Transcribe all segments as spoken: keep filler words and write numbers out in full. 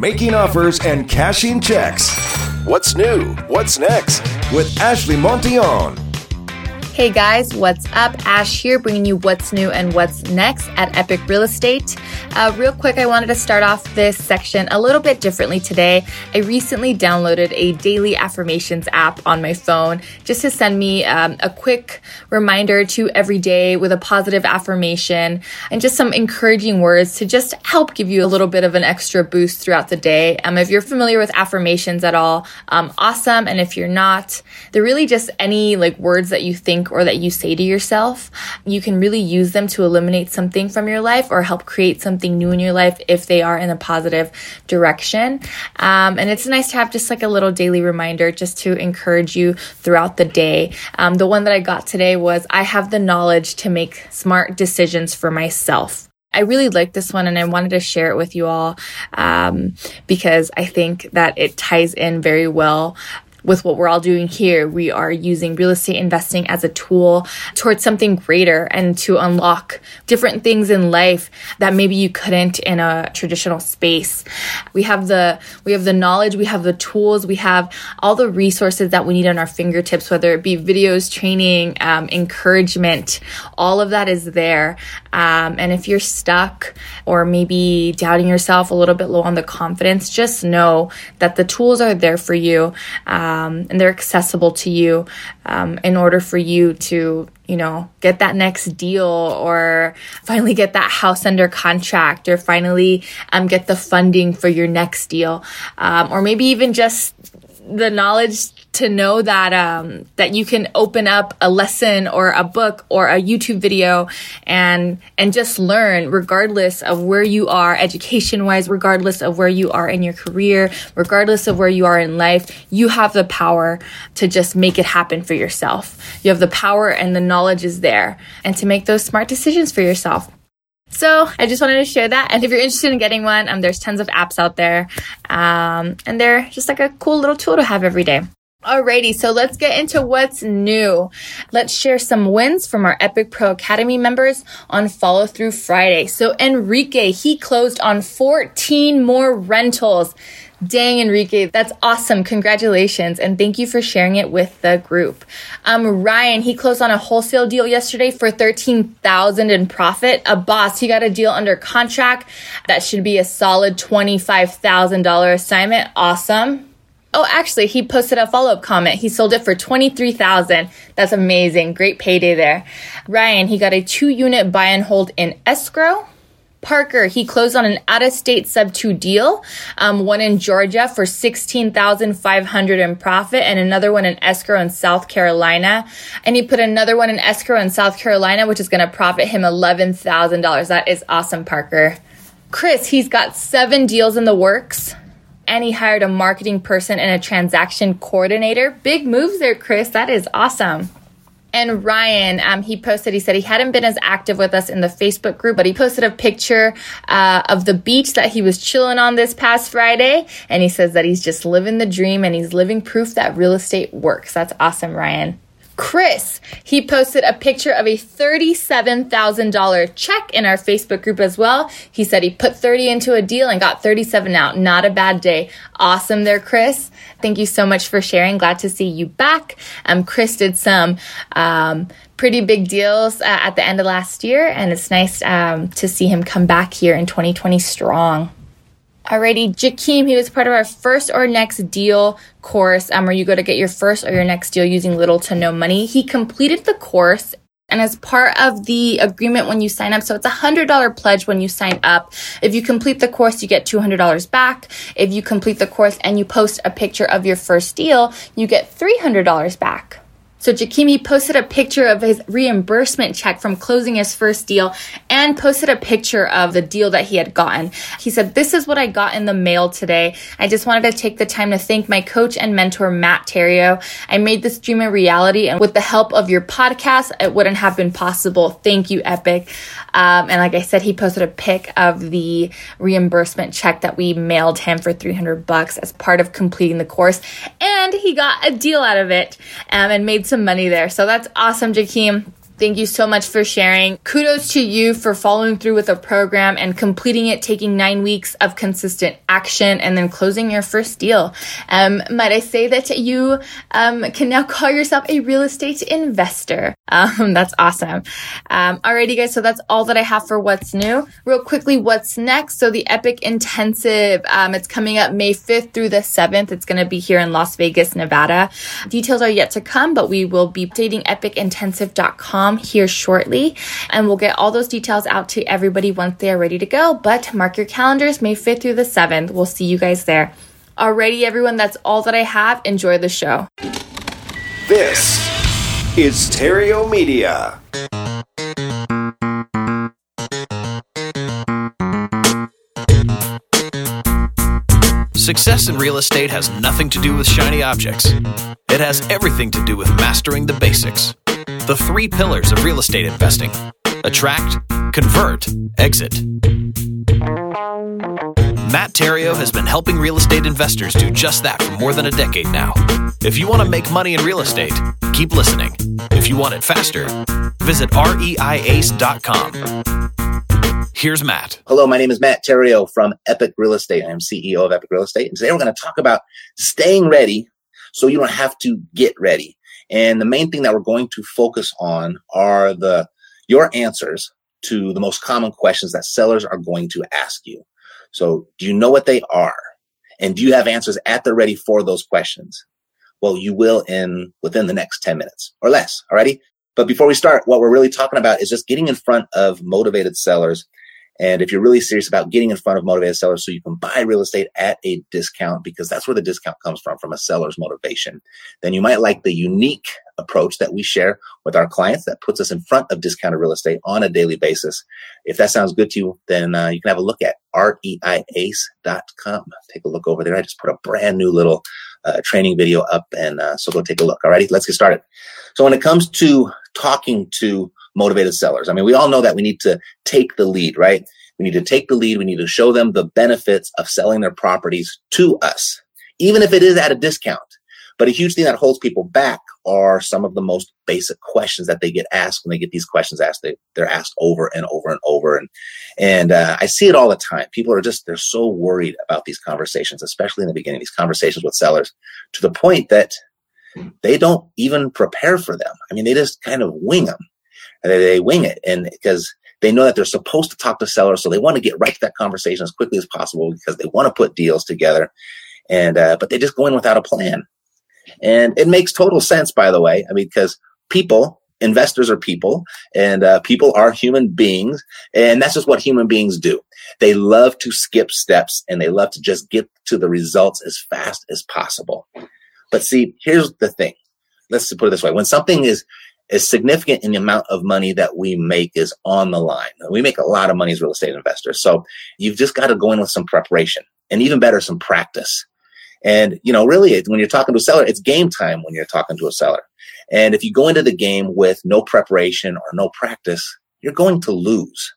making offers, and cashing checks. What's new? What's next? With Ashley Montillon. Hey guys, what's up? Ash here, bringing you what's new and what's next at Epic Real Estate. Uh, real quick, I wanted to start off this section a little bit differently today. I recently downloaded a daily affirmations app on my phone just to send me um, a quick reminder to every day with a positive affirmation and just some encouraging words to just help give you a little bit of an extra boost throughout the day. Um, if you're familiar with affirmations at all, um, awesome. And if you're not, they're really just any like words that you think or that you say to yourself. You can really use them to eliminate something from your life or help create something new in your life if they are in a positive direction. Um, and it's nice to have just like a little daily reminder just to encourage you throughout the day. Um, the one that I got today was, I have the knowledge to make smart decisions for myself. I really like this one and I wanted to share it with you all um, because I think that it ties in very well with what we're all doing here. We are using real estate investing as a tool towards something greater and to unlock different things in life that maybe you couldn't in a traditional space. We have the we have the knowledge, we have the tools, we have all the resources that we need on our fingertips, whether it be videos, training, um, encouragement, all of that is there. Um, and if you're stuck or maybe doubting yourself, a little bit low on the confidence, just know that the tools are there for you. Um, Um, and they're accessible to you um, in order for you to, you know, get that next deal or finally get that house under contract or finally um, get the funding for your next deal. Um, or maybe even just the knowledge to know that um, that you can open up a lesson or a book or a YouTube video and and just learn regardless of where you are education-wise, regardless of where you are in your career, regardless of where you are in life. You have the power to just make it happen for yourself. You have the power and the knowledge is there and to make those smart decisions for yourself. So I just wanted to share that. And if you're interested in getting one, um, there's tons of apps out there. Um, and they're just like a cool little tool to have every day. Alrighty, so let's get into what's new. Let's share some wins from our Epic Pro Academy members on Follow Through Friday. So Enrique, he closed on fourteen more rentals. Dang, Enrique, that's awesome. Congratulations. And thank you for sharing it with the group. Um, Ryan, he closed on a wholesale deal yesterday for thirteen thousand dollars in profit. A boss, he got a deal under contract. That should be a solid twenty-five thousand dollars assignment. Awesome. Oh, actually, he posted a follow-up comment. He sold it for twenty-three thousand dollars. That's amazing. Great payday there. Ryan, he got a two-unit buy and hold in escrow. Parker, he closed on an out-of-state sub two deal, um, one in Georgia for sixteen thousand five hundred dollars in profit and another one in escrow in South Carolina. And he put another one in escrow in South Carolina, which is going to profit him eleven thousand dollars. That is awesome, Parker. Chris, he's got seven deals in the works. And he hired a marketing person and a transaction coordinator. Big moves there, Chris. That is awesome. And Ryan, um, he posted, he said he hadn't been as active with us in the Facebook group, but he posted a picture uh, of the beach that he was chilling on this past Friday. And he says that he's just living the dream and he's living proof that real estate works. That's awesome, Ryan. Chris, he posted a picture of a thirty-seven thousand dollars check in our Facebook group as well. He said he put thirty into a deal and got thirty-seven out. Not a bad day. Awesome there, Chris. Thank you so much for sharing. Glad to see you back. Um, Chris did some um, pretty big deals uh, at the end of last year, and it's nice um, to see him come back here in twenty twenty strong. Alrighty, Jakeem, he was part of our first or next deal course, um, where you go to get your first or your next deal using little to no money. He completed the course and as part of the agreement when you sign up, so it's a one hundred dollars pledge when you sign up. If you complete the course, you get two hundred dollars back. If you complete the course and you post a picture of your first deal, you get three hundred dollars back. So Jakeem posted a picture of his reimbursement check from closing his first deal and posted a picture of the deal that he had gotten. He said, this is what I got in the mail today. I just wanted to take the time to thank my coach and mentor, Matt Theriault. I made this dream a reality, and with the help of your podcast, it wouldn't have been possible. Thank you, Epic. Um, and like I said, he posted a pic of the reimbursement check that we mailed him for three hundred bucks as part of completing the course. And he got a deal out of it um, and made some money there. So that's awesome, Jakeem. Thank you so much for sharing. Kudos to you for following through with a program and completing it, taking nine weeks of consistent action and then closing your first deal. Um, might I say that you um, can now call yourself a real estate investor. Um, that's awesome. Um, alrighty, guys. So that's all that I have for what's new. Real quickly, what's next? So the Epic Intensive, um, it's coming up May fifth through the seventh. It's going to be here in Las Vegas, Nevada. Details are yet to come, but we will be updating epic intensive dot com here shortly. And we'll get all those details out to everybody once they are ready to go. But mark your calendars, May fifth through the seventh. We'll see you guys there. Alrighty, everyone. That's all that I have. Enjoy the show. This is Terrio Media. Success in real estate has nothing to do with shiny objects. It has everything to do with mastering the basics. The three pillars of real estate investing: attract, convert, exit. Matt Theriault has been helping real estate investors do just that for more than a decade now. If you want to make money in real estate, keep listening. If you want it faster, visit R E I A C E dot com. Here's Matt. Hello, my name is Matt Theriault from Epic Real Estate. I am C E O of Epic Real Estate. And today we're going to talk about staying ready so you don't have to get ready. And the main thing that we're going to focus on are the your answers to the most common questions that sellers are going to ask you. So do you know what they are? And do you have answers at the ready for those questions? Well, you will in within the next ten minutes or less. Alrighty. But before we start, what we're really talking about is just getting in front of motivated sellers. And if you're really serious about getting in front of motivated sellers so you can buy real estate at a discount, because that's where the discount comes from, from a seller's motivation, then you might like the unique approach that we share with our clients that puts us in front of discounted real estate on a daily basis. If that sounds good to you, then uh, you can have a look at R E I A C E dot com. Take a look over there. I just put a brand new little uh, training video up, and uh, so go take a look. All righty, let's get started. So when it comes to talking to motivated sellers, I mean, we all know that we need to take the lead, right? We need to take the lead. We need to show them the benefits of selling their properties to us, even if it is at a discount. But a huge thing that holds people back are some of the most basic questions that they get asked. When they get these questions asked, they, they're asked over and over and over. And, and uh, I see it all the time. People are just, they're so worried about these conversations, especially in the beginning, these conversations with sellers, to the point that they don't even prepare for them. I mean, they just kind of wing them. And they wing it, and because they know that they're supposed to talk to sellers, so they want to get right to that conversation as quickly as possible because they want to put deals together. And uh, but they just go in without a plan, and it makes total sense, by the way. I mean, because people, investors are people, and uh, people are human beings, and that's just what human beings do. They love to skip steps, and they love to just get to the results as fast as possible. But see, here's the thing. Let's put it this way: when something is is significant in the amount of money that we make is on the line. We make a lot of money as real estate investors. So you've just got to go in with some preparation, and even better, some practice. And, you know, really, when you're talking to a seller, it's game time when you're talking to a seller. And if you go into the game with no preparation or no practice, you're going to lose.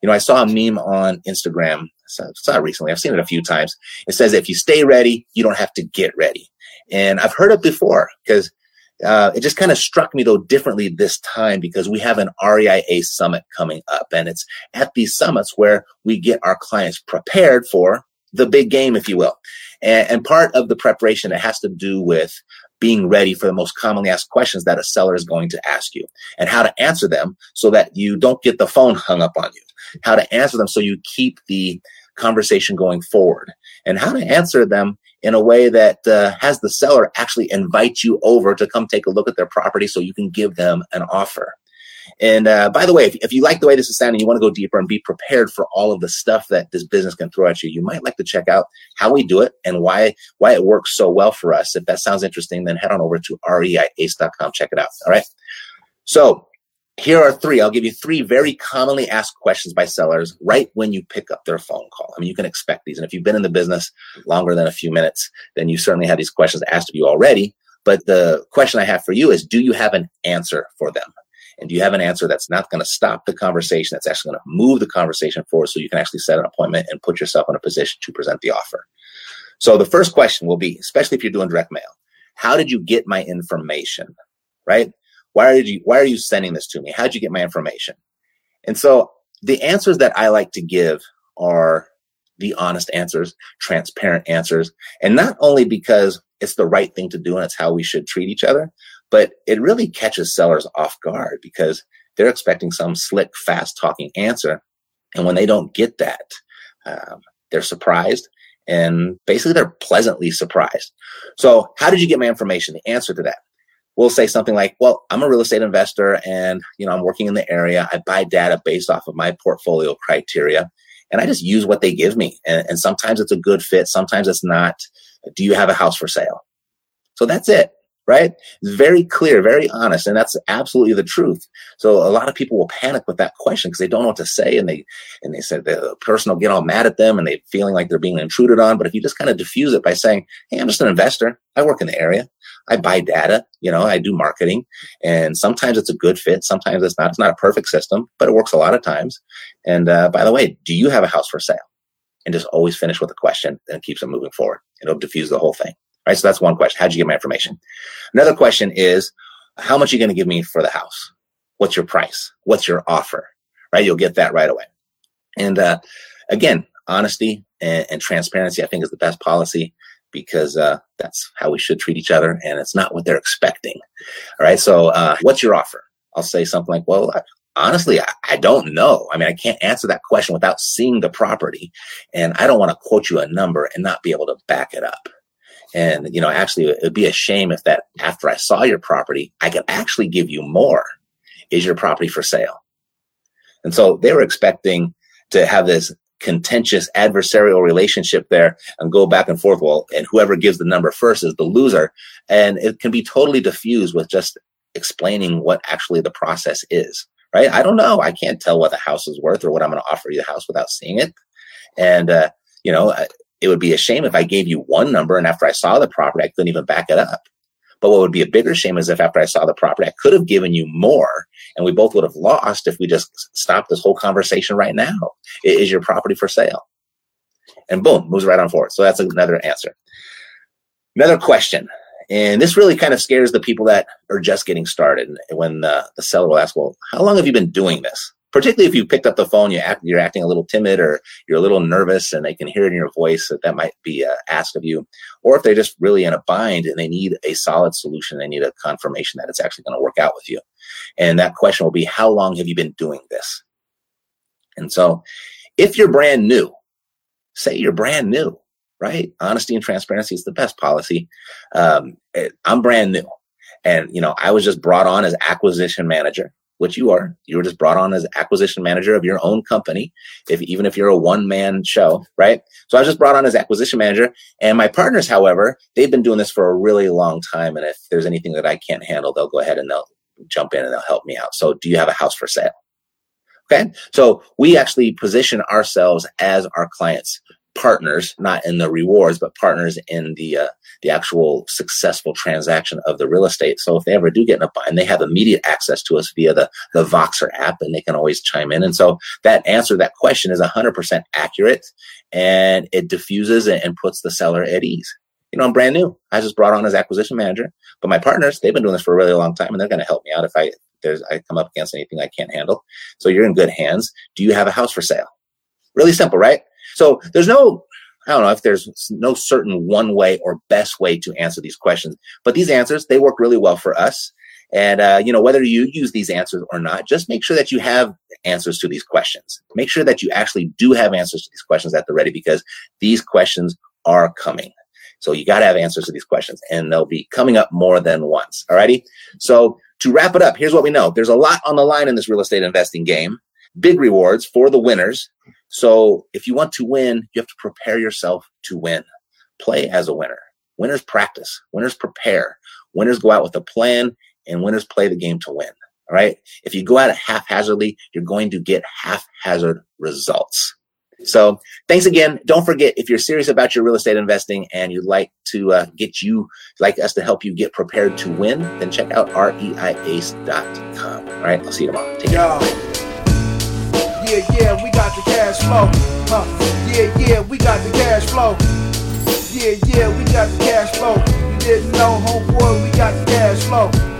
You know, I saw a meme on Instagram. I saw it recently. I've seen it a few times. It says, if you stay ready, you don't have to get ready. And I've heard it before because Uh, it just kind of struck me, though, differently this time, because we have an R E I A summit coming up, and it's at these summits where we get our clients prepared for the big game, if you will. And, and part of the preparation, it has to do with being ready for the most commonly asked questions that a seller is going to ask you, and how to answer them so that you don't get the phone hung up on you, how to answer them so you keep the conversation going forward, and how to answer them in a way that uh, has the seller actually invite you over to come take a look at their property so you can give them an offer. And uh, by the way, if, if you like the way this is sounding, you want to go deeper and be prepared for all of the stuff that this business can throw at you, you might like to check out how we do it and why why it works so well for us. If that sounds interesting, then head on over to R E I A C E dot com. Check it out. All right. So here are three. I'll give you three very commonly asked questions by sellers right when you pick up their phone call. I mean, you can expect these. And if you've been in the business longer than a few minutes, then you certainly have these questions asked of you already. But the question I have for you is, do you have an answer for them? And do you have an answer that's not going to stop the conversation, that's actually going to move the conversation forward so you can actually set an appointment and put yourself in a position to present the offer? So the first question will be, especially if you're doing direct mail, how did you get my information, right? Why did you, why are you sending this to me? How'd you get my information? And so the answers that I like to give are the honest answers, transparent answers. And not only because it's the right thing to do and it's how we should treat each other, but it really catches sellers off guard because they're expecting some slick, fast talking answer. And when they don't get that, um, they're surprised, and basically they're pleasantly surprised. So how did you get my information? The answer to that, we'll say something like, well, I'm a real estate investor and, you know, I'm working in the area. I buy data based off of my portfolio criteria, and I just use what they give me. And, and sometimes it's a good fit. Sometimes it's not. Do you have a house for sale? So that's it, right? It's very clear, very honest. And that's absolutely the truth. So a lot of people will panic with that question because they don't know what to say. And they, and they said the person will get all mad at them and they feeling like they're being intruded on. But if you just kind of diffuse it by saying, hey, I'm just an investor. I work in the area. I buy data, you know, I do marketing, and sometimes it's a good fit. Sometimes it's not. It's not a perfect system, but it works a lot of times. And uh, by the way, do you have a house for sale? And just always finish with a question, and it keeps them moving forward. It'll diffuse the whole thing. All right. So that's one question. How'd you get my information? Another question is, how much are you going to give me for the house? What's your price? What's your offer? Right. You'll get that right away. And uh, again, honesty and, and transparency, I think, is the best policy. Because uh, that's how we should treat each other, and it's not what they're expecting. All right, so uh, what's your offer? I'll say something like, well, I, honestly, I, I don't know. I mean, I can't answer that question without seeing the property, and I don't want to quote you a number and not be able to back it up. And, you know, actually, it would be a shame if that after I saw your property, I could actually give you more. Is your property for sale? And so they were expecting to have this contentious adversarial relationship there and go back and forth. Well, and whoever gives the number first is the loser. And it can be totally diffused with just explaining what actually the process is, right? I don't know. I can't tell what the house is worth or what I'm going to offer you the house without seeing it. And, uh, you know, it would be a shame if I gave you one number and after I saw the property, I couldn't even back it up. But what would be a bigger shame is if after I saw the property, I could have given you more, and we both would have lost if we just stopped this whole conversation right now. Is your property for sale? And boom, moves right on forward. So that's another answer. Another question. And this really kind of scares the people that are just getting started. When uh, the seller will ask, well, how long have you been doing this? Particularly if you picked up the phone, you act, you're acting a little timid or you're a little nervous and they can hear it in your voice that that might be uh, asked of you. Or if they're just really in a bind and they need a solid solution, they need a confirmation that it's actually going to work out with you. And that question will be, how long have you been doing this? And so if you're brand new, say you're brand new, right? Honesty and transparency is the best policy. Um, I'm brand new. And, you know, I was just brought on as acquisition manager. Which you are, you were just brought on as acquisition manager of your own company, if even if you're a one-man show, right? So I was just brought on as acquisition manager, and my partners, however, they've been doing this for a really long time, and if there's anything that I can't handle, they'll go ahead and they'll jump in and they'll help me out. So do you have a house for sale? Okay, so we actually position ourselves as our clients' partners, not in the rewards, but partners in the uh, the actual successful transaction of the real estate. So if they ever do get in a bind, they have immediate access to us via the, the Voxer app, and they can always chime in. And so that answer, that question is one hundred percent accurate, and it diffuses and puts the seller at ease. You know, I'm brand new. I was just brought on as acquisition manager, but my partners, they've been doing this for a really long time, and they're going to help me out if I there's I come up against anything I can't handle. So you're in good hands. Do you have a house for sale? Really simple, right? So there's no, I don't know if there's no certain one way or best way to answer these questions, but these answers, they work really well for us. And, uh, you know, whether you use these answers or not, just make sure that you have answers to these questions. Make sure that you actually do have answers to these questions at the ready, because these questions are coming. So you got to have answers to these questions, and they'll be coming up more than once. All righty. So to wrap it up, here's what we know. There's a lot on the line in this real estate investing game. Big rewards for the winners. So if you want to win, you have to prepare yourself to win. Play as a winner. Winners practice. Winners prepare. Winners go out with a plan, and winners play the game to win. All right. If you go out haphazardly, you're going to get haphazard results. So thanks again. Don't forget, if you're serious about your real estate investing and you'd like to uh, get you, like us to help you get prepared to win, then check out R E I A C E dot com. All right. I'll see you tomorrow. Take care. Yeah, yeah, we got the cash flow. Huh. Yeah, yeah, we got the cash flow. Yeah, yeah, we got the cash flow. You didn't know, homeboy, we got the cash flow.